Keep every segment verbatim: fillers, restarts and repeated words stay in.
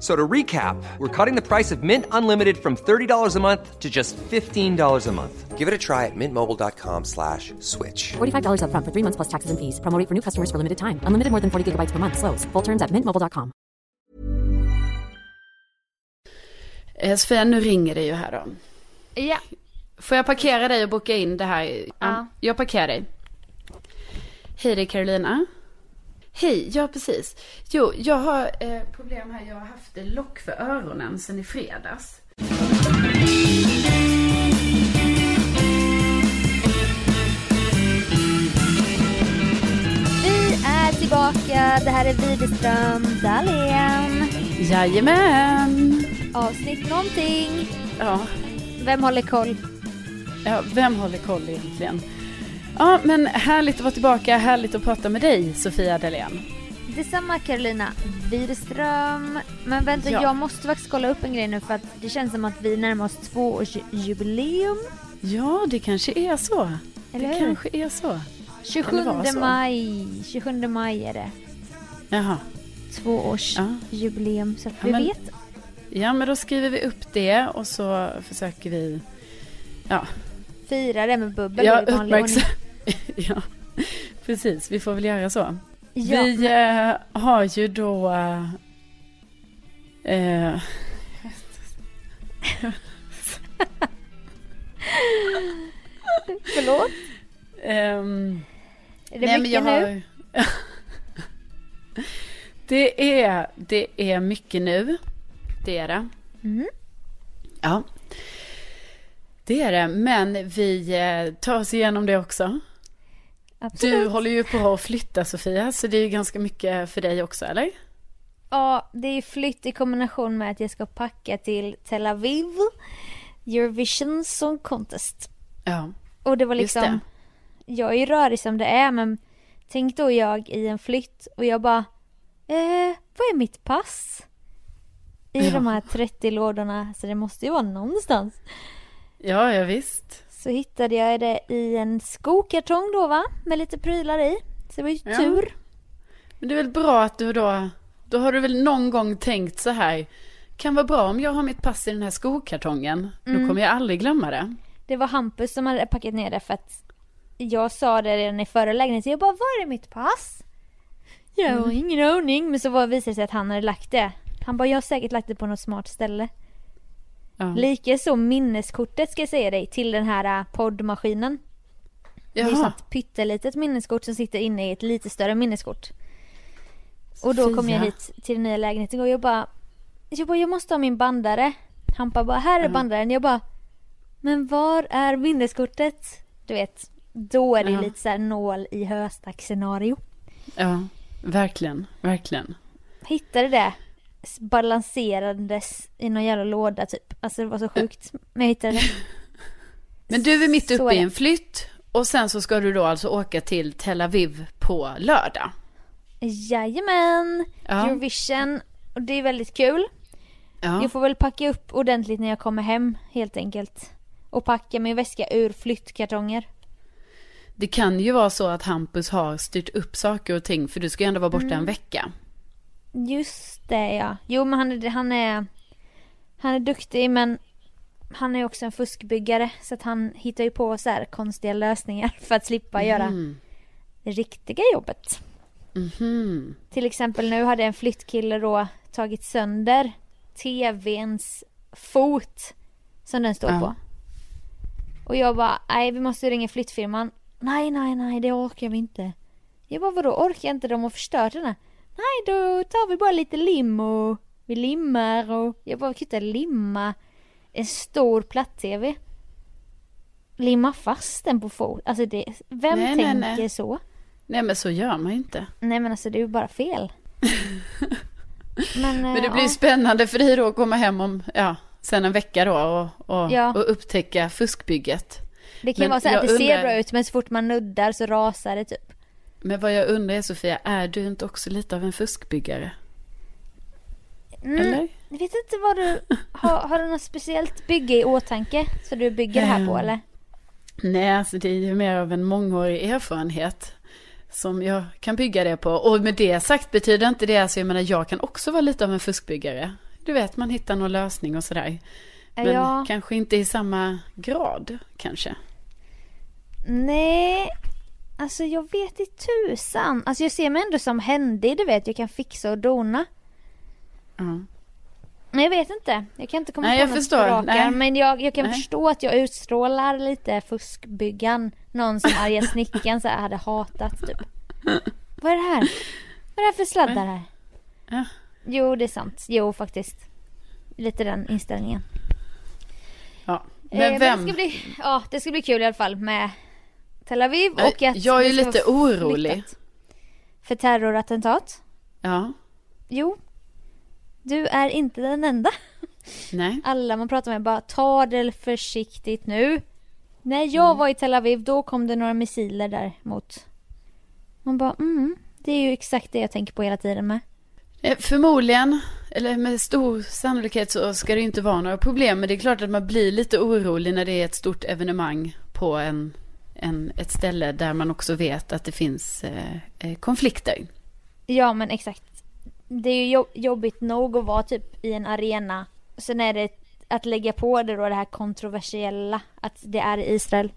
So to recap, we're cutting the price of Mint Unlimited from thirty dollars a month to just fifteen dollars a month. Give it a try at mintmobile.com slash switch. forty-five dollars up front for three months plus taxes and fees. Promo rate for new customers for limited time. Unlimited more than forty gigabytes per month. Slows full terms at mint mobile dot com. Eh, Sofia, nu ringer det ju här då. Ja. Yeah. Får jag parkera dig och boka in det här? Ja. Ah. Mm. Jag parkerar dig. Hej, det är Karolina. Hej, ja precis. Jo, jag har eh, problem här. Jag har haft lock för öronen sedan i fredags. Vi är tillbaka. Det här är Widerström Dahlén. Jajamän. Avsnitt någonting. Ja. Vem håller koll? Ja, vem håller koll egentligen? Ja, men härligt att vara tillbaka. Härligt att prata med dig, Sofia Dahlén. Detsamma, Karolina Widerström. Men vänta, ja. Jag måste faktiskt kolla upp en grej nu, för att det känns som att vi närmar oss två års jubileum. Ja, det kanske är så. Eller det hur? kanske är så. tjugosjunde maj. tjugosjunde maj är det. Jaha. Två års ja. jubileum, så att ja, vi men, vet. Ja, men då skriver vi upp det och så försöker vi... Ja... Fira det med bubbel. Ja, uppmärksam. Ja, precis. Vi får väl göra så. Ja. Vi eh, har ju då... Eh, Förlåt? Um, är det nej, mycket nu? Har, det, är, det är mycket nu. Det är det. Mm. Ja. Det är det, men vi tar oss igenom det också. Absolut. Du håller ju på att flytta, Sofia, så det är ju ganska mycket för dig också, eller? Ja, det är flytt i kombination med att jag ska packa till Tel Aviv, Eurovision Song Contest. Ja, och det var liksom, just det. Jag är ju rörig som det är, men tänk då jag i en flytt och jag bara, eh, vad är mitt pass? I ja. de här trettio lådorna, så det måste ju vara någonstans. Ja, ja, visst. Så hittade jag det i en skokartong då, va? Med lite prylar i. Så det var ju ja. tur. Men det är väl bra att du då... Då har du väl någon gång tänkt så här... Kan vara bra om jag har mitt pass i den här skokartongen. Mm. Då kommer jag aldrig glömma det. Det var Hampus som hade packat ner det, för att... Jag sa det redan i föreläggningen. Så jag bara, var är mitt pass? Jag har mm. ingen aning. Men så var, visade det sig att han hade lagt det. Han bara, jag har säkert lagt det på något smart ställe. Ja. Likaså minneskortet, ska jag säga dig, till den här poddmaskinen. Jaha. Det är ett pyttelitet minneskort som sitter inne i ett lite större minneskort. Och då kom jag hit till den nya lägenheten och jag bara, jag bara, jag måste ha min bandare. Han bara, här är bandaren. Jag bara, men var är minneskortet? Du vet, då är det ja. lite så här nål i höstack scenario. Ja, verkligen, verkligen. Hittade det. Balanserades i någon jävla låda typ. Alltså det var så sjukt. Men jag hittade det. Men du är mitt uppe så i en flytt. Och sen så ska du då alltså åka till Tel Aviv på lördag. Jajamän. Ja. Eurovision. Och det är väldigt kul. Ja. Jag får väl packa upp ordentligt när jag kommer hem, helt enkelt. Och packa min väska ur flyttkartonger. Det kan ju vara så att Hampus har styrt upp saker och ting, för du ska ju ändå vara borta mm. en vecka. Just det, ja. Jo, men han är, han är han är duktig, men han är också en fuskbyggare, så att han hittar ju på så här konstiga lösningar för att slippa mm. göra det riktiga jobbet. Mm-hmm. Till exempel nu hade en flyttkille då tagit sönder tvns fot som den står ja. på. Och jag bara, nej vi måste ringa flyttfirman. Nej, nej, nej, det orkar vi inte. Jag bara, vadå, orkar inte de att förstöra den här? Nej, då tar vi bara lite lim och vi limmar och... Jag bara, vi kan inte limma en stor platt-tv. Limma fast den på fot. Alltså, det, vem nej, tänker nej, nej. så? Nej, men så gör man inte. Nej, men alltså, det är ju bara fel. men, men det äh, blir ja. spännande för dig då att komma hem om... Ja. Sen en vecka då och, och, ja. och upptäcka fuskbygget. Det kan men vara så att det undrar, ser bra ut men så fort man nuddar så rasar det typ. Men vad jag undrar är, Sofia, är du inte också lite av en fuskbyggare? Mm, eller? Jag vet inte vad du... Har, har du något speciellt bygge i åtanke så du bygger det här på eller? Nej, alltså det är ju mer av en mångårig erfarenhet som jag kan bygga det på. Och med det sagt betyder inte det, alltså jag menar jag kan också vara lite av en fuskbyggare. Du vet, man hittar någon lösning och sådär. Men ja. kanske inte i samma grad, kanske. Nej, alltså jag vet i tusan. Alltså jag ser mig ändå som händig, du vet. Jag kan fixa och dona. Mm. Men jag vet inte. Jag kan inte komma Nej, på jag något förstår. På rakar, Nej. Men jag, jag kan Nej. förstå att jag utstrålar lite fuskbyggan. Någon som arga snickaren så hade hatat, typ. Vad är det här? Vad är det här för sladdar här? Ja. Jo, det är sant. Jo, faktiskt. Lite den inställningen. Ja, men eh, vem? Men det, ska bli, ja, det ska bli kul i alla fall med Tel Aviv. Och att jag är lite orolig. För terrorattentat? Ja. Jo, du är inte den enda. Nej. Alla man pratar med bara, ta det försiktigt nu. När jag mm. var i Tel Aviv, då kom det några missiler där mot. Man bara, mm, det är ju exakt det jag tänker på hela tiden med. Förmodligen, eller med stor sannolikhet så ska det inte vara några problem. Men det är klart att man blir lite orolig när det är ett stort evenemang på en, en, ett ställe där man också vet att det finns eh, konflikter. Ja, men exakt. Det är ju jobbigt nog att vara typ i en arena. Sen är det att lägga på det då, det här kontroversiella, att det är i Israel.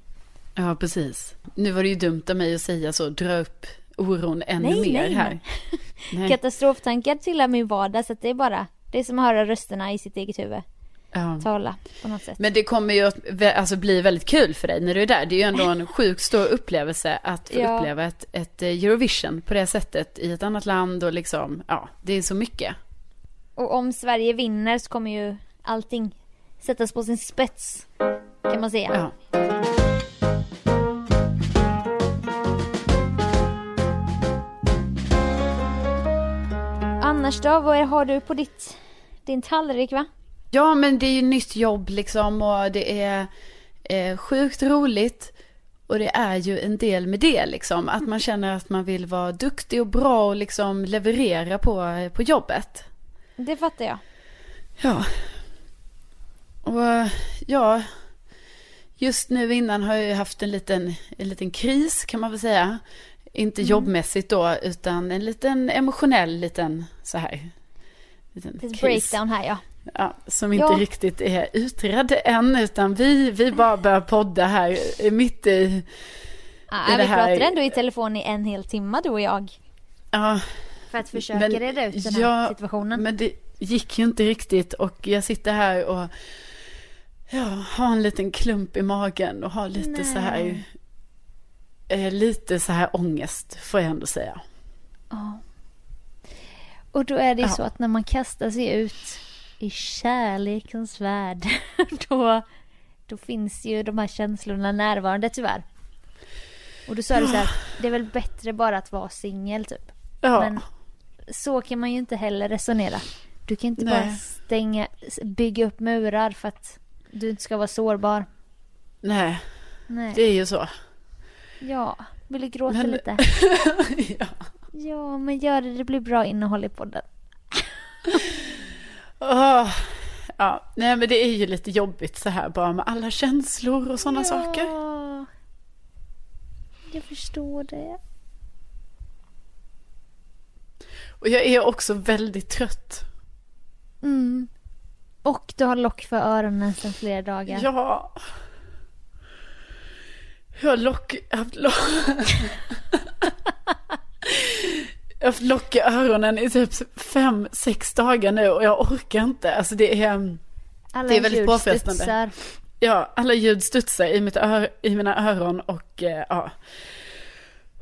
Ja, precis. Nu var det ju dumt av mig att säga så, dra upp oron ännu nej, mer nej, här. Nej. Katastroftankar till min vardag, så att det är bara det är som att höra rösterna i sitt eget huvud ja. tala på något sätt. Men det kommer ju att alltså, bli väldigt kul för dig när du är där. Det är ju ändå en sjukt stor upplevelse att få ja. uppleva ett, ett Eurovision på det sättet i ett annat land och liksom, ja, det är så mycket. Och om Sverige vinner så kommer ju allting sättas på sin spets, kan man säga. Ja. Annars då, vad har du på ditt, din tallrik, va? Ja, men det är ju nytt jobb liksom och det är eh, sjukt roligt och det är ju en del med det liksom. Att man känner att man vill vara duktig och bra och liksom leverera på, på jobbet. Det fattar jag. Ja. Och ja, just nu innan har jag ju haft en liten, en liten kris kan man väl säga. Inte jobbmässigt då, utan en liten emotionell liten så här liten breakdown här ja. ja som inte ja. riktigt är utredd än, utan vi vi bara börjar podda här mitt i, ja, i det här. Vi pratar ändå i telefon i en hel timme du och jag. Ja. För att försöka men, reda ut den här ja, situationen. Men det gick ju inte riktigt och jag sitter här och ja, har en liten klump i magen och har lite Nej. så här lite så här ångest får jag ändå säga. Ja. Och då är det ju ja. så att när man kastar sig ut i kärlekens värld då, då finns ju de här känslorna närvarande tyvärr. Och då sa ja. du så här, det är väl bättre bara att vara singel typ. Ja. Men så kan man ju inte heller resonera. Du kan inte Nej. bara stänga, bygga upp murar för att du inte ska vara sårbar. Nej, Nej. det är ju så. Ja, vill du gråta men... lite? ja. ja, men gör det, det blir bra innehåll i podden. oh, ja, nej men det är ju lite jobbigt så här bara med alla känslor och sådana ja. saker. Jag förstår det. Och jag är också väldigt trött. Mm. Och du har lock för öronen sedan flera dagar. Ja. Jag har lock... Jag lockar öronen i typ fem, sex dagar nu och jag orkar inte. Alltså det är, alla det är väldigt påfrestande. Ja, alla ljud studsar i, mitt ör, i mina öron och eh, ja.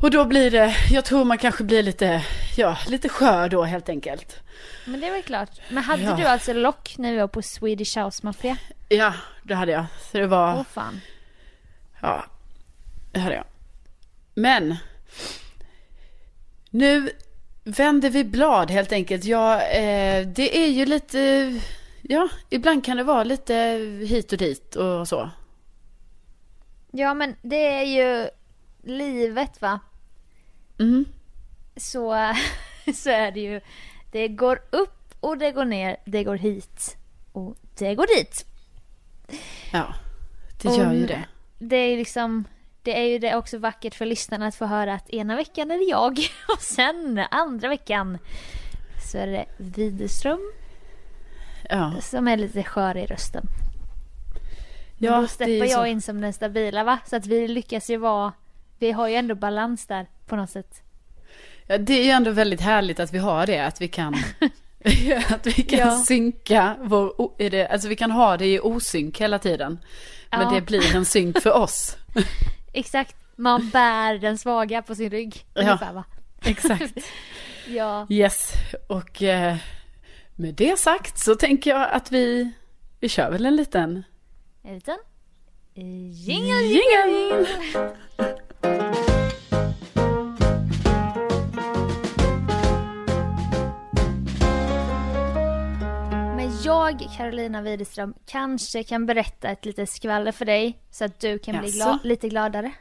Och då blir det, jag tror man kanske blir lite, ja, lite skör då helt enkelt. Men det var klart. Men hade ja. du alltså lock när vi var på Swedish House Mafia? Ja, det hade jag. Så det var... Åh fan. Ja, det hade jag. Men... Nu vänder vi blad helt enkelt. Ja, eh, det är ju lite... Ja, ibland kan det vara lite hit och dit och så. Ja, men det är ju livet, va? Mm. Så, så är det ju. Det går upp och det går ner. Det går hit och det går dit. Ja, det gör och ju det. Det är ju liksom... Det är ju det också vackert för lyssnarna att få höra att ena veckan är det jag och sen andra veckan så är det Widerström ja. som är lite skör i rösten. Ja, då steppar jag så... in som den stabila, va? Så att vi lyckas ju vara, vi har ju ändå balans där på något sätt. Ja, det är ju ändå väldigt härligt att vi har det, att vi kan att vi kan ja. synka vår, är det, alltså vi kan ha det i osynk hela tiden. Men ja. det blir en synk för oss. Exakt, man bär den svaga på sin rygg. Ja, ungefär, va? Exakt. Ja. Yes, och eh, med det sagt så tänker jag att vi, vi kör väl en liten... En liten? Jingle, jingle! Men jag, Karolina Widerström, kanske kan berätta ett litet skvaller för dig så att du kan bli glad, lite gladare.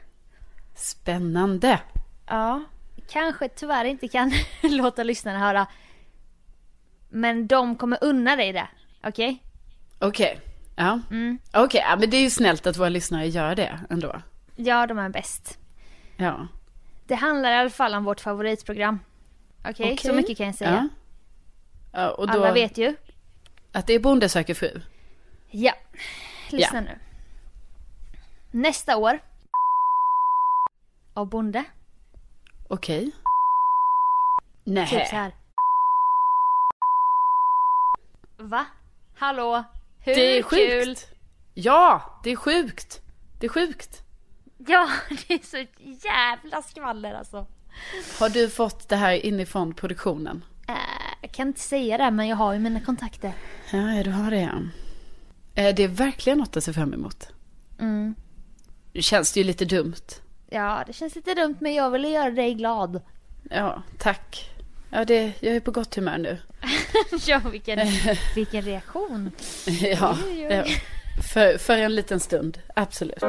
Spännande. Ja, kanske tyvärr inte kan låta lyssnarna höra. Men de kommer unna dig det, okej? Okay? Okej, okay. ja. Mm. Okay, ja, men det är ju snällt att våra lyssnare gör det ändå. Ja, de är bäst. Ja. Det handlar i alla fall om vårt favoritprogram. Okej, okay? okay. Så mycket kan jag säga. Ja. Ja, och då... Alla vet ju. Att det är Bonde söker fru. Ja, lyssna ja. nu. Nästa år. Av Bonde. Okej. Okay. Nej. Typ så här. Va? Hallå? Hur det är kul? Sjukt. Ja, det är sjukt. Det är sjukt. Ja, det är så jävla skvaller alltså. Har du fått det här inifrån produktionen? Äh. Jag kan inte säga det, men jag har ju mina kontakter. Ja, du har det. Det är verkligen något att se fram emot. Mm. Det känns ju lite dumt. Ja, det känns lite dumt, men jag ville göra dig glad. Ja, tack. Ja, det, jag är på gott humör nu. ja, vilken, vilken reaktion. ja, ja. För, för en liten stund. Absolut.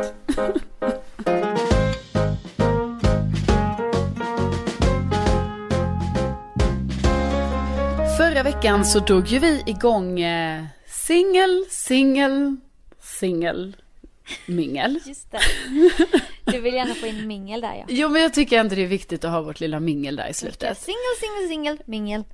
Förra veckan så drog ju vi igång eh, singel, singel, singel, mingel. Just det. Du vill gärna få in mingel där, ja. Jo, men jag tycker ändå det är viktigt att ha vårt lilla mingel där i slutet. Singel, singel, singel, mingel.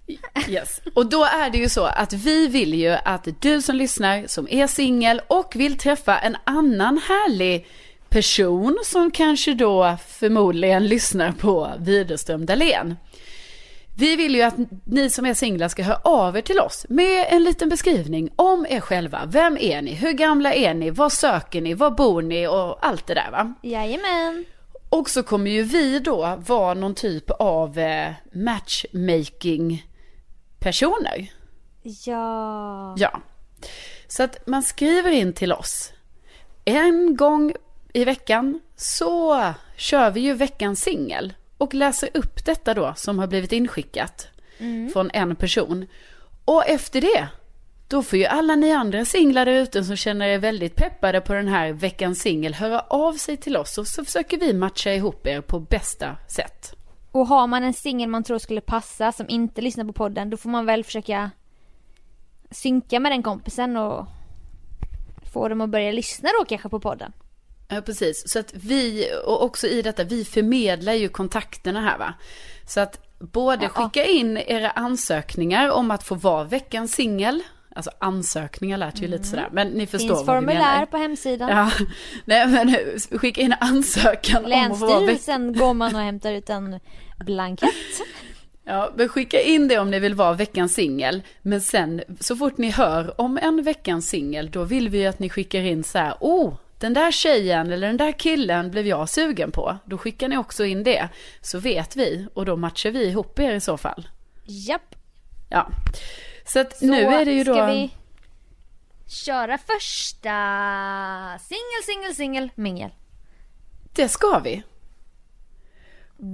Yes. Och då är det ju så att vi vill ju att du som lyssnar, som är singel och vill träffa en annan härlig person som kanske då förmodligen lyssnar på Widerström Dahlén. Vi vill ju att ni som är singlar ska höra av er till oss med en liten beskrivning om er själva. Vem är ni? Hur gamla är ni? Vad söker ni? Var bor ni? Och allt det där, va? Jajamän. Och så kommer ju vi då vara någon typ av matchmaking-personer. Ja. Ja. Så att man skriver in till oss. En gång i veckan så kör vi ju veckans singel. Och läser upp detta då som har blivit inskickat mm. från en person. Och efter det, då får ju alla ni andra singlar där ute som känner er väldigt peppade på den här veckans singel höra av sig till oss. Och så försöker vi matcha ihop er på bästa sätt. Och har man en singel man tror skulle passa som inte lyssnar på podden, då får man väl försöka synka med den kompisen och få dem att börja lyssna då kanske på podden. Ja, precis. Så att vi, och också i detta, vi förmedlar ju kontakterna här, va? Så att både ja. skicka in era ansökningar om att få vara veckans singel. Alltså ansökningar lät ju mm. lite sådär, men ni förstår finns vad vi menar. Finns formulär på hemsidan. Ja. Nej, men skicka in ansökan om att få vara veckans singel. Länsstyrelsen går man och hämtar ut en blankett. Ja, men skicka in det om ni vill vara veckans singel. Men sen, så fort ni hör om en veckans singel, då vill vi att ni skickar in så här: oh, den där tjejen eller den där killen blev jag sugen på. Då skickar ni också in det, så vet vi, och då matchar vi ihop er i så fall. Japp. Ja. Så att så nu är det ju då... ska vi köra första singel, singel, singel, mingel. Det ska vi.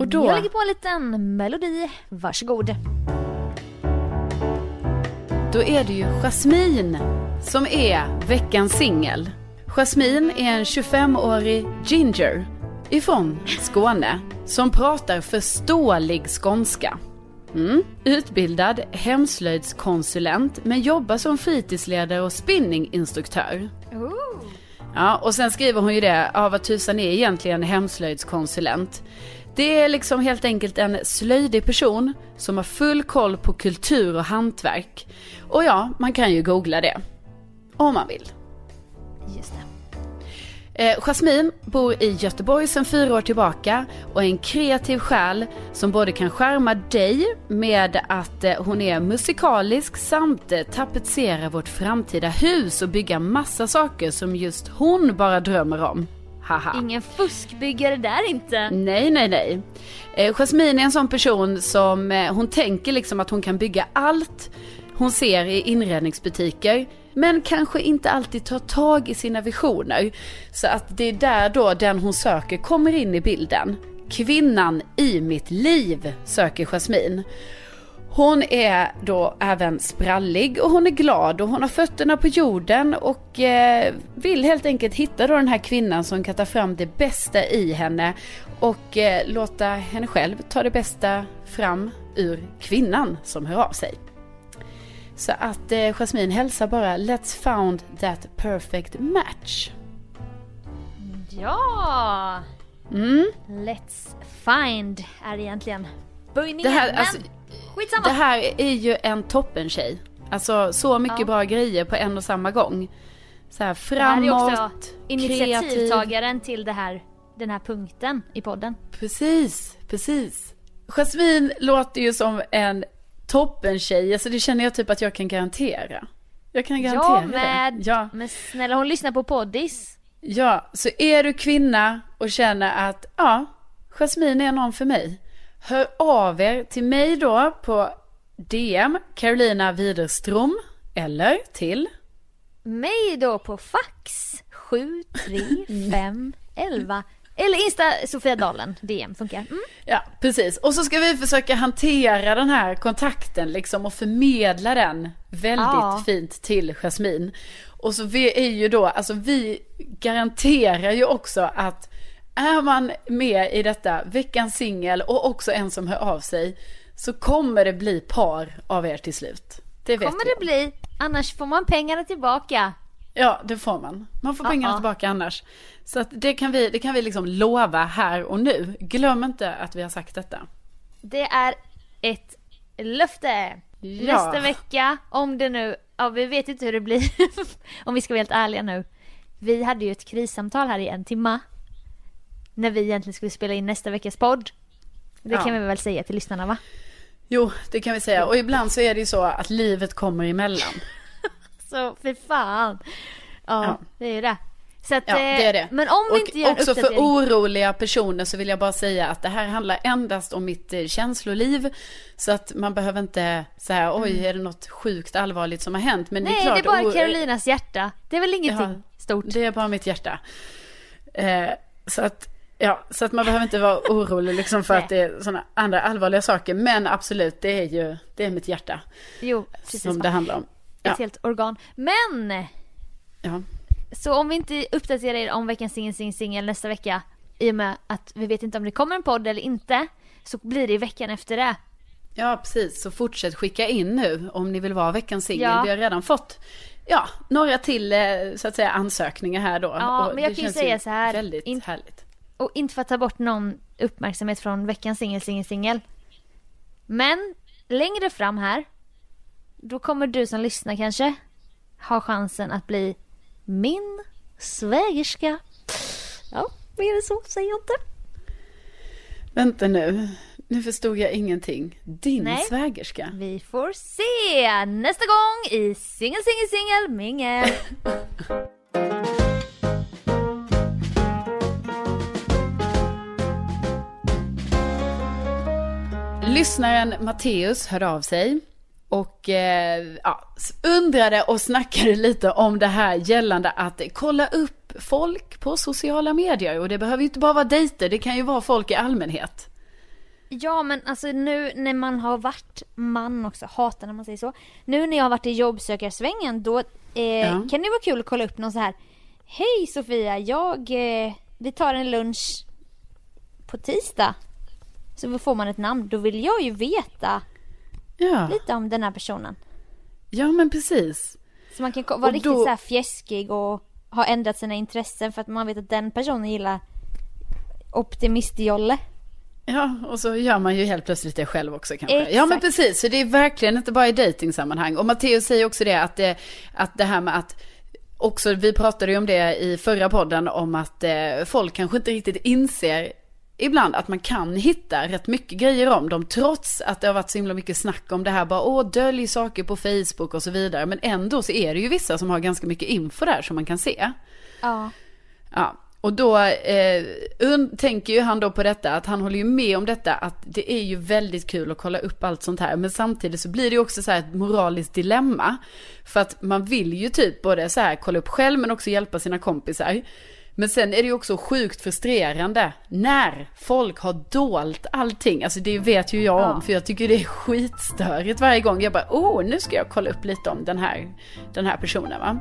Och då... jag lägger på en liten melodi. Varsågod. Då är det ju Jasmine som är veckans singel. Jasmine är en tjugofemårig ginger ifrån Skåne som pratar förståelig skånska. Mm. Utbildad hemslöjdskonsulent men jobbar som fritidsledare och spinninginstruktör. Ooh. Ja, och sen skriver hon ju det, ja, vad tusan är egentligen hemslöjdskonsulent? Det är liksom helt enkelt en slöjdig person som har full koll på kultur och hantverk. Och ja, man kan ju googla det om man vill. Just det. Eh, Jasmine bor i Göteborg sedan fyra år tillbaka och är en kreativ själ som både kan skärma dig med att eh, hon är musikalisk samt eh, tapetsera vårt framtida hus och bygga massa saker som just hon bara drömmer om. Haha. Ingen fuskbyggare där inte. Nej, nej, nej. Eh, Jasmine är en sån person som eh, hon tänker liksom att hon kan bygga allt hon ser i inredningsbutiker, men kanske inte alltid tar tag i sina visioner. Så att det är där då den hon söker kommer in i bilden. Kvinnan i mitt liv söker Jasmine. Hon är då även sprallig och hon är glad och hon har fötterna på jorden och eh, vill helt enkelt hitta då den här kvinnan som kan ta fram det bästa i henne och eh, låta henne själv ta det bästa fram ur kvinnan som hör av sig. Så att eh, Jasmine hälsar bara: let's found that perfect match. Ja! Mm. Let's find är egentligen böjningen. Det här, alltså, det här är ju en toppen tjej. Alltså så mycket ja. bra grejer på en och samma gång. Så här framåt, det här är också initiativtagaren till det här, den här punkten i podden. Precis, precis. Jasmine låter ju som en toppen tjej, alltså det känner jag typ att jag kan garantera. Jag kan garantera ja, med, det. Ja, men snälla, hon lyssnar på poddis. Ja, så är du kvinna och känner att ja, Jasmine är någon för mig, hör av er till mig då på D M Karolina Widerström eller till mig då på fax sju tre fem elva. Eller Insta Sofia Dahlén, D M funkar. Mm. Ja, precis. Och så ska vi försöka hantera den här kontakten liksom, och förmedla den väldigt ja. fint till Jasmine. Och så vi är ju då, alltså vi garanterar ju också att är man med i detta veckans singel och också en som hör av sig, så kommer det bli par av er till slut. Det vet kommer jag. Det bli, annars får man pengarna tillbaka. Ja, det får man. Man får pengarna uh-huh. tillbaka annars. Så att det kan vi, det kan vi liksom lova här och nu. Glöm inte att vi har sagt detta. Det är ett löfte. Ja. Nästa vecka, om det nu... ja, vi vet inte hur det blir. Om vi ska vara helt ärliga nu. Vi hade ju ett krissamtal här i en timma när vi egentligen skulle spela in nästa veckas podd. Det ja. kan vi väl säga till lyssnarna, va? Jo, det kan vi säga. Och ibland så är det ju så att livet kommer emellan. Så för fan. Ja, ja, det är det. Så att, ja, det är det. Men om vi inte gör också för oroliga personer så vill jag bara säga att det här handlar endast om mitt känsloliv. Så att man behöver inte säga, oj, mm. är det något sjukt allvarligt som har hänt? Men nej, det är, klart, det är bara or- Karolinas hjärta. Det är väl ingenting ja, stort. Det är bara mitt hjärta. Eh, så att ja, så att man behöver inte vara orolig liksom för att det är såna andra allvarliga saker. Men absolut, det är ju det är mitt hjärta jo, precis, som det handlar om. Ett ja. helt organ. Men ja. Så om vi inte uppdaterar er om veckans singel, singel, singel nästa vecka, i och med att vi vet inte om det kommer en podd eller inte, så blir det i veckan efter det. Ja, precis. Så fortsätt skicka in nu om ni vill vara veckans singel. Ja. Vi har redan fått ja, några till så att säga ansökningar här då. Ja, och men jag kan ju säga så här. Väldigt in, härligt. Och inte för att ta bort någon uppmärksamhet från veckans singel, singel, singel. Men längre fram här, då kommer du som lyssnar kanske ha chansen att bli min svägerska. Ja, men är det så? Säger jag inte. Vänta nu. Nu förstod jag ingenting. Din Nej, svägerska. Vi får se nästa gång i Singel, Singel, Singel, Mingel. Lyssnaren Matteus hörde av sig och eh, ja, undrade och snackade lite om det här gällande att kolla upp folk på sociala medier. Och det behöver ju inte bara vara dejter, det kan ju vara folk i allmänhet. Ja, men alltså nu när man har varit man också, hatar när man säger så. Nu när jag har varit i jobbsökarsvängen, då eh, ja. kan det vara kul att kolla upp någon så här. Hej Sofia, jag, eh, vi tar en lunch på tisdag. Så får man ett namn, då vill jag ju veta ja. lite om den här personen. Ja, men precis. Så man kan vara och riktigt då... så här fjäskig och ha ändrat sina intressen för att man vet att den personen gillar optimistjolle. Ja, och så gör man ju helt plötsligt det själv också kanske. Exakt. Ja, men precis. Så det är verkligen inte bara i dejtingsammanhang. Och Matteo säger också det att, det att det här med att också, vi pratade ju om det i förra podden om att eh, folk kanske inte riktigt inser ibland att man kan hitta rätt mycket grejer om dem trots att det har varit så himla mycket snack om det här. Bara, åh, dölj saker på Facebook och så vidare. Men ändå så är det ju vissa som har ganska mycket info där som man kan se. Ja. Ja. Och då eh, un- tänker ju han då på detta, att han håller ju med om detta, att det är ju väldigt kul att kolla upp allt sånt här. Men samtidigt så blir det ju också så här ett moraliskt dilemma. För att man vill ju typ både så här kolla upp själv men också hjälpa sina kompisar. Men sen är det ju också sjukt frustrerande när folk har dolt allting. Alltså det vet ju jag om, för jag tycker det är skitstörigt varje gång. Jag bara, åh, oh, nu ska jag kolla upp lite om den här, den här personen, va?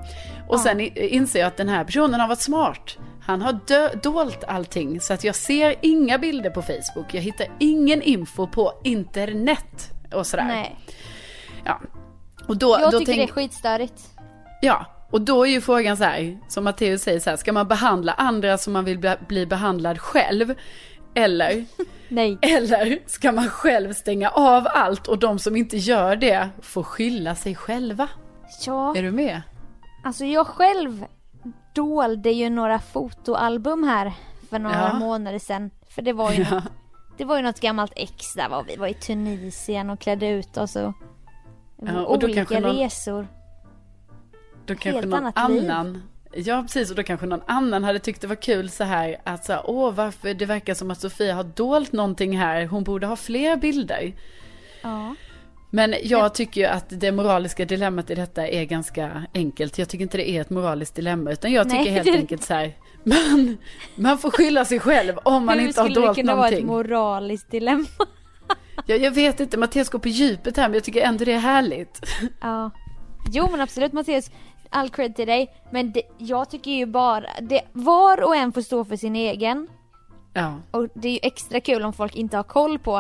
Och sen inser jag att den här personen har varit smart. Han har dö- dolt allting så att jag ser inga bilder på Facebook. Jag hittar ingen info på internet och sådär. Nej. Ja. Och då, jag då tycker tänk... det är skitstörigt. Ja. Och då är ju frågan så här, som Matteo säger så här, ska man behandla andra som man vill bli, bli behandlad själv? Eller, Nej. eller ska man själv stänga av allt och de som inte gör det får skylla sig själva? Ja. Är du med? Alltså jag själv dolde ju några fotoalbum här för några ja. månader sedan. För det var ju, ja. något, det var ju något gammalt ex där var vi var i Tunisien och klädde ut oss och, ja, och olika då någon... resor. Då kanske någon annan, ja precis, och då kanske någon annan hade tyckt det var kul så här att så här, åh varför det verkar som att Sofia har dolt någonting här, hon borde ha fler bilder. Ja. Men jag tycker ju att det moraliska dilemmat i detta är ganska enkelt. Jag tycker inte det är ett moraliskt dilemma, utan jag tycker Nej, helt det... enkelt så här, man, man får skylla sig själv om man inte har dolt någonting. Hur skulle det kunna vara ett moraliskt dilemma? Ja, jag vet inte, Mattias går på djupet här, men jag tycker ändå det är härligt. Ja. Jo men absolut Mattias, all cred till dig. Men det, jag tycker ju bara det, var och en får stå för sin egen. Ja. Och det är ju extra kul om folk inte har koll på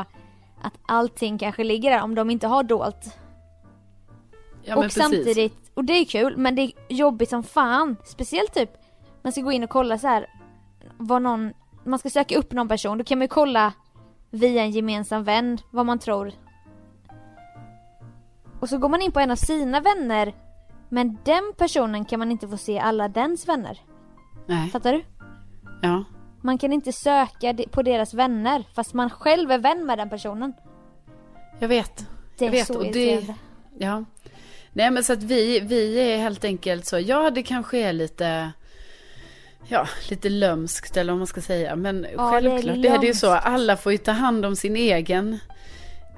att allting kanske ligger där, om de inte har dolt. Ja, men och precis. Samtidigt, och det är kul, men det är jobbigt som fan. Speciellt typ, man ska gå in och kolla så här, vad någon, man ska söka upp någon person. Då kan man ju kolla via en gemensam vän vad man tror. Och så går man in på en av sina vänner, men den personen kan man inte få se alla dens vänner. Nej. Fattar du? Ja. Man kan inte söka på deras vänner fast man själv är vän med den personen. Jag vet. Det är jag vet. Så och det, ja. Nej men så att vi vi är helt enkelt så, ja det kanske är lite ja, lite lömskt eller vad man ska säga, men ja, självklart det är, det är det ju så, alla får ju ta hand om sin egen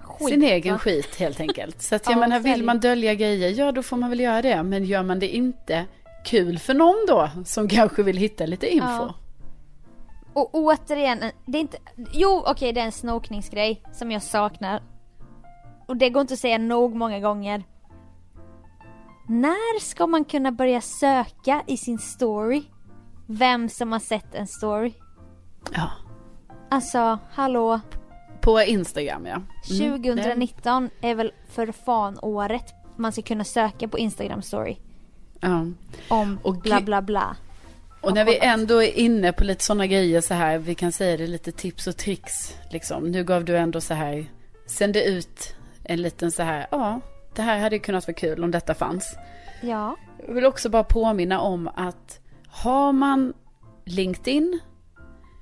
Skit, sin egen va? skit helt enkelt. Så att jag ja, menar, vill man dölja grejer, ja då får man väl göra det. Men gör man det inte, kul för någon då som kanske vill hitta lite info. Ja. Och återigen, det är inte... Jo, okej, okay, det är en snokningsgrej som jag saknar. Och det går inte att säga nog många gånger. När ska man kunna börja söka i sin story? Vem som har sett en story? Ja. Alltså, hallå... På Instagram, ja. Mm. tjugonitton är väl för fan året man ska kunna söka på Instagram story. Ja. Om och bla bla bla. Och när vi ändå är inne på lite sådana grejer så här, vi kan säga det lite tips och tricks liksom. Nu gav du ändå så här, sände ut en liten så här, ja, det här hade ju kunnat vara kul om detta fanns. Ja. Jag vill också bara påminna om att har man LinkedIn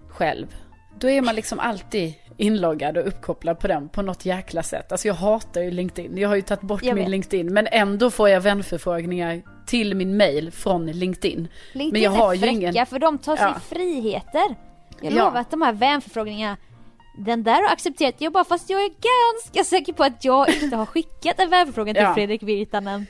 själv, då är man liksom alltid inloggad och uppkopplad på den på något jäkla sätt. Alltså jag hatar ju LinkedIn. Jag har ju tagit bort jag min vet. LinkedIn, men ändå får jag vänförfrågningar till min mail från LinkedIn. LinkedIn men jag har är fräcka, ju ingen... för de tar sig ja. Friheter. Jag ja. Lovar att de här vänförfrågningarna, den där har accepterat jag bara, fast jag är ganska säker på att jag inte har skickat en vänförfrågan till ja. Fredrik Virtanen.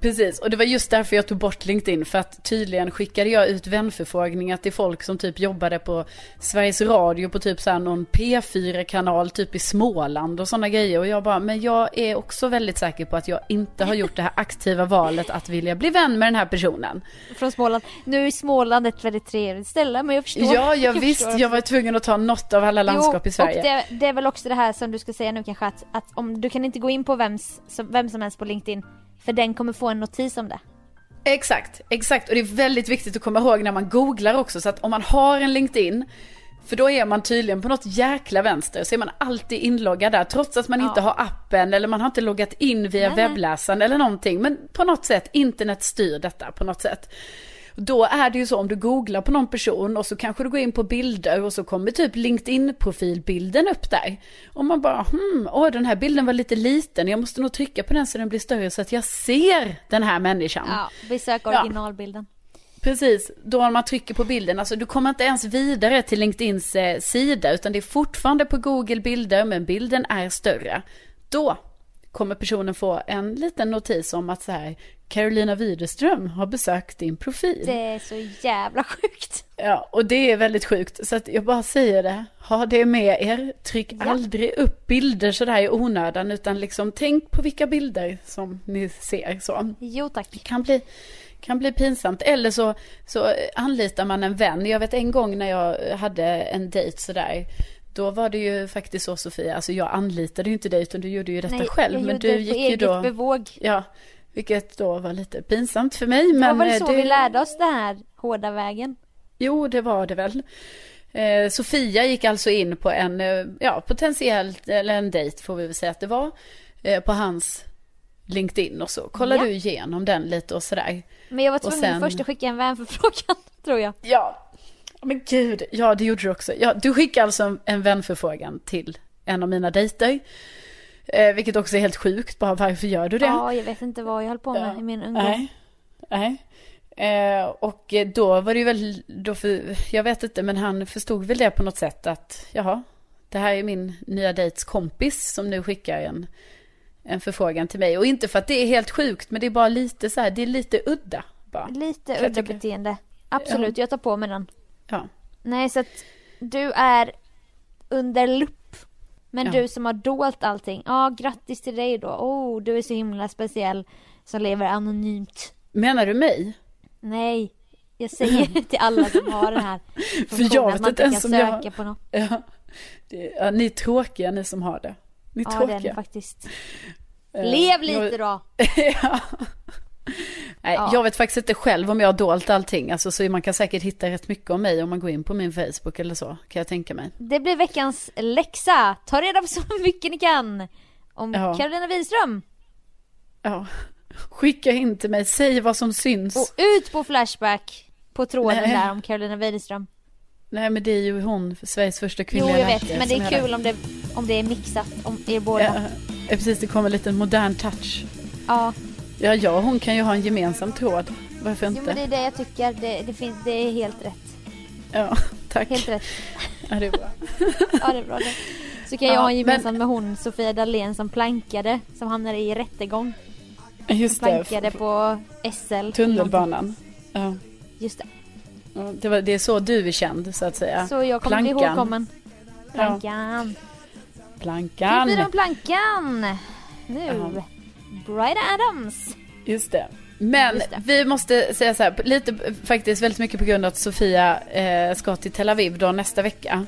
Precis, och det var just därför jag tog bort LinkedIn, för att tydligen skickade jag ut vänförfrågningar till folk som typ jobbade på Sveriges Radio på typ så här någon P fyra-kanal typ i Småland och sådana grejer, och jag bara, men jag är också väldigt säker på att jag inte har gjort det här aktiva valet att vilja bli vän med den här personen. Från Småland, nu är Småland ett väldigt trevligt ställe, men jag förstår. Ja, jag, jag visst, förstår. Jag var tvungen att ta något av alla landskap jo, i Sverige. Och det, det är väl också det här som du ska säga nu kanske, att, att om du kan inte gå in på vems, vem som helst på LinkedIn, för den kommer få en notis om det. Exakt, exakt. Och det är väldigt viktigt att komma ihåg när man googlar också. Så att om man har en LinkedIn, för då är man tydligen på något jäkla vänster, så är man alltid inloggad där, trots att man ja. Inte har appen, eller man har inte loggat in via nej, webbläsaren eller någonting. Men på något sätt, internet styr detta på något sätt. Då är det ju så, om du googlar på någon person och så kanske du går in på bilder och så kommer typ LinkedIn-profilbilden upp där. Och man bara, hmm, åh, den här bilden var lite liten. Jag måste nog trycka på den så den blir större så att jag ser den här människan. Ja, vi söker originalbilden. Ja. Precis, då när man trycker på bilden. Alltså du kommer inte ens vidare till LinkedIns eh, sida, utan det är fortfarande på Google bilder, men bilden är större. Då kommer personen få en liten notis om att så här, Karolina Widerström har besökt din profil. Det är så jävla sjukt. Ja, och det är väldigt sjukt. Så att jag bara säger det. Ha det med er. Tryck ja. Aldrig upp bilder så där i onödan, utan liksom tänk på vilka bilder som ni ser. Så. Jo, tack. Det kan bli, kan bli pinsamt. Eller så, så anlitar man en vän. Jag vet en gång när jag hade en dejt så där. Då var det ju faktiskt så, Sofia, alltså jag anlitade ju inte dig, utan du gjorde ju detta Nej, själv. Men du gick ju då... bevåg. Ja, vilket då var lite pinsamt för mig. Det men var väl så det... vi lärde oss den här hårda vägen. Jo, det var det väl. Eh, Sofia gick alltså in på en ja, potentiellt, eller en dejt får vi väl säga att det var, eh, på hans LinkedIn och så. Kollade ja. Du igenom den lite och sådär. Men jag var tvungen sen... först att skicka en vänförfrågan, tror jag. Ja. Men gud, ja det gjorde du också. Ja, du skickade alltså en vänförfrågan till en av mina dejter. Eh, vilket också är helt sjukt. Bara, varför gör du det? Ja, jag vet inte vad jag höll på med ja. I min ungdom. Nej, nej. Eh, och då var det ju väl... Då för, jag vet inte, men han förstod väl det på något sätt att jaha, det här är min nya dejts kompis som nu skickar en, en förfrågan till mig. Och inte för att det är helt sjukt, men det är bara lite så här, det är lite udda. Bara. Lite udda beteende. Absolut, ja. Jag tar på mig den. Ja. Nej, så att du är under lupp. Men ja. Du som har dolt allting. Ja, ah, grattis till dig då. Åh, oh, du är så himla speciell som lever anonymt. Menar du mig? Nej, jag säger till alla som har den här funktionen. För jag vet att man inte ens kan söka jag... på något. Ja. Det, ja, ni är tråkiga, ni som har det. Ni är ja, tråkiga. Den, faktiskt. Lev lite då. Ja. Nej, ja. Jag vet faktiskt inte själv om jag har dolt allting, alltså, så man kan säkert hitta rätt mycket om mig om man går in på min Facebook eller så, kan jag tänka mig. Det blir veckans läxa. Ta reda på så mycket ni kan om ja. Karolina Wiström. Ja. Skicka in till mig, säg vad som syns. Och ut på Flashback på tråden Nej. Där om Karolina Wiström. Nej, men det är ju hon, Sveriges första kvinnliga. Jo, jag vet, men det är kul om det, om det är mixat om er båda. Ja, precis, det kommer en liten modern touch. Ja. Ja, ja, hon kan ju ha en gemensam tråd. Varför inte? Jo, men det är det jag tycker. Det, det, finns, det är helt rätt. Ja, tack. Helt rätt. Ja, det är bra. Ja, det är bra. Det. Så kan ja, jag ha en gemensam men... med hon, Sofia Dahlén, som plankade, som hamnade i rättegång. Just som plankade det. Plankade på S L. Tunnelbanan. Ja. Just det. Ja, det, var, det är så du är känd, så att säga. Så jag kommer bli ihågkommen. Plankan. Ja. Plankan. Vi firar plankan. Nu. Ja. Brian Adams. Just det. Men Just det. Vi måste säga så här, lite faktiskt väldigt mycket på grund av att Sofia eh, ska till Tel Aviv då nästa vecka.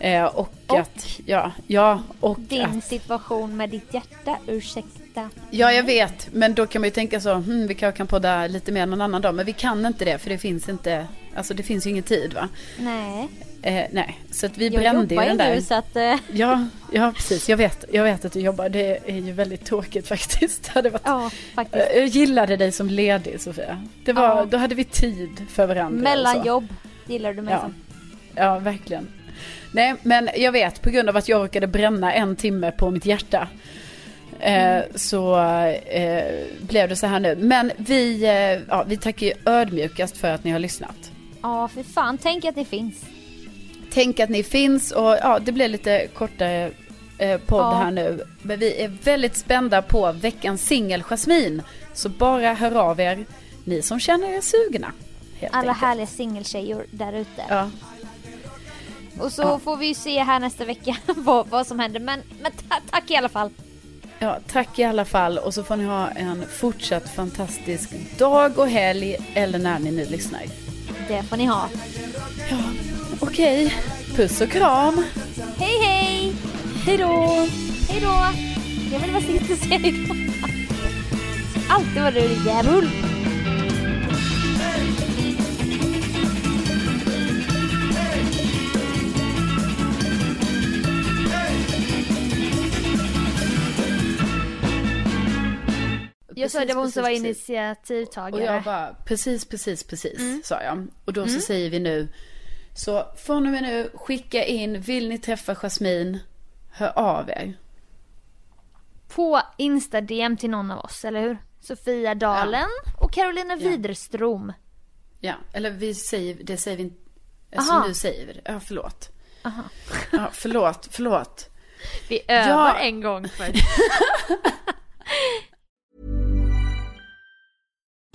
Eh, och, och att ja, ja och din att, situation med ditt hjärta, ursäkta. Ja, jag vet, men då kan man ju tänka så, hm, vi kan kan podda lite mer någon annan dag, men vi kan inte det för det finns inte, alltså det finns ju ingen tid, va? Nej. Eh, nej, så att vi brände ju den där. Nu, så att, eh. ja, ja, precis. Jag vet, jag vet att du jobbar. Det är ju väldigt tråkigt faktiskt. Det varit, ja, faktiskt. Eh, jag gillade dig som ledig, Sofia. Det var, ja. Då hade vi tid för varandra. Mellanjobb gillar du mig ja. Som. Ja, verkligen. Nej, men jag vet, på grund av att jag råkade bränna en timme på mitt hjärta eh, så eh, blev det så här nu. Men vi, eh, ja, vi tackar ju ödmjukast för att ni har lyssnat. Ja, för fan, tänk att ni finns. Tänk att ni finns. Och ja, det blir lite kortare eh, podd ja. här nu. Men vi är väldigt spända på veckans singel Jasmin. Så bara hör av er, ni som känner er sugna. Alla enkelt. Härliga singeltjejor där ute. Ja. Och så ja. får vi se här nästa vecka vad, vad som händer. Men, men ta- tack i alla fall. Ja, tack i alla fall. Och så får ni ha en fortsatt fantastisk dag och helg. Eller när ni nu lyssnar. Det får ni ha. Ja, okej. Okay. Puss och kram. Hej, hej. Hej då. Hej då. Jag vill vara sist och se dig då. Alltid var du jävul. Jag sa det var hon som var initiativtagare. Och jag bara, precis, precis, precis, mm. sa jag. Och då så mm. säger vi nu, så från och med nu, skicka in, vill ni träffa Jasmin, hör av er. På Insta-D M till någon av oss, eller hur? Sofia Dalen ja. och Karolina ja. Widerström. Ja, eller vi säger, det säger vi inte. Alltså nu säger vi det. Ja, förlåt. Aha. Ja, förlåt, förlåt. Vi övar ja. en gång för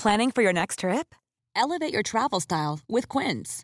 Planning for your next trip? Elevate your travel style with Quince.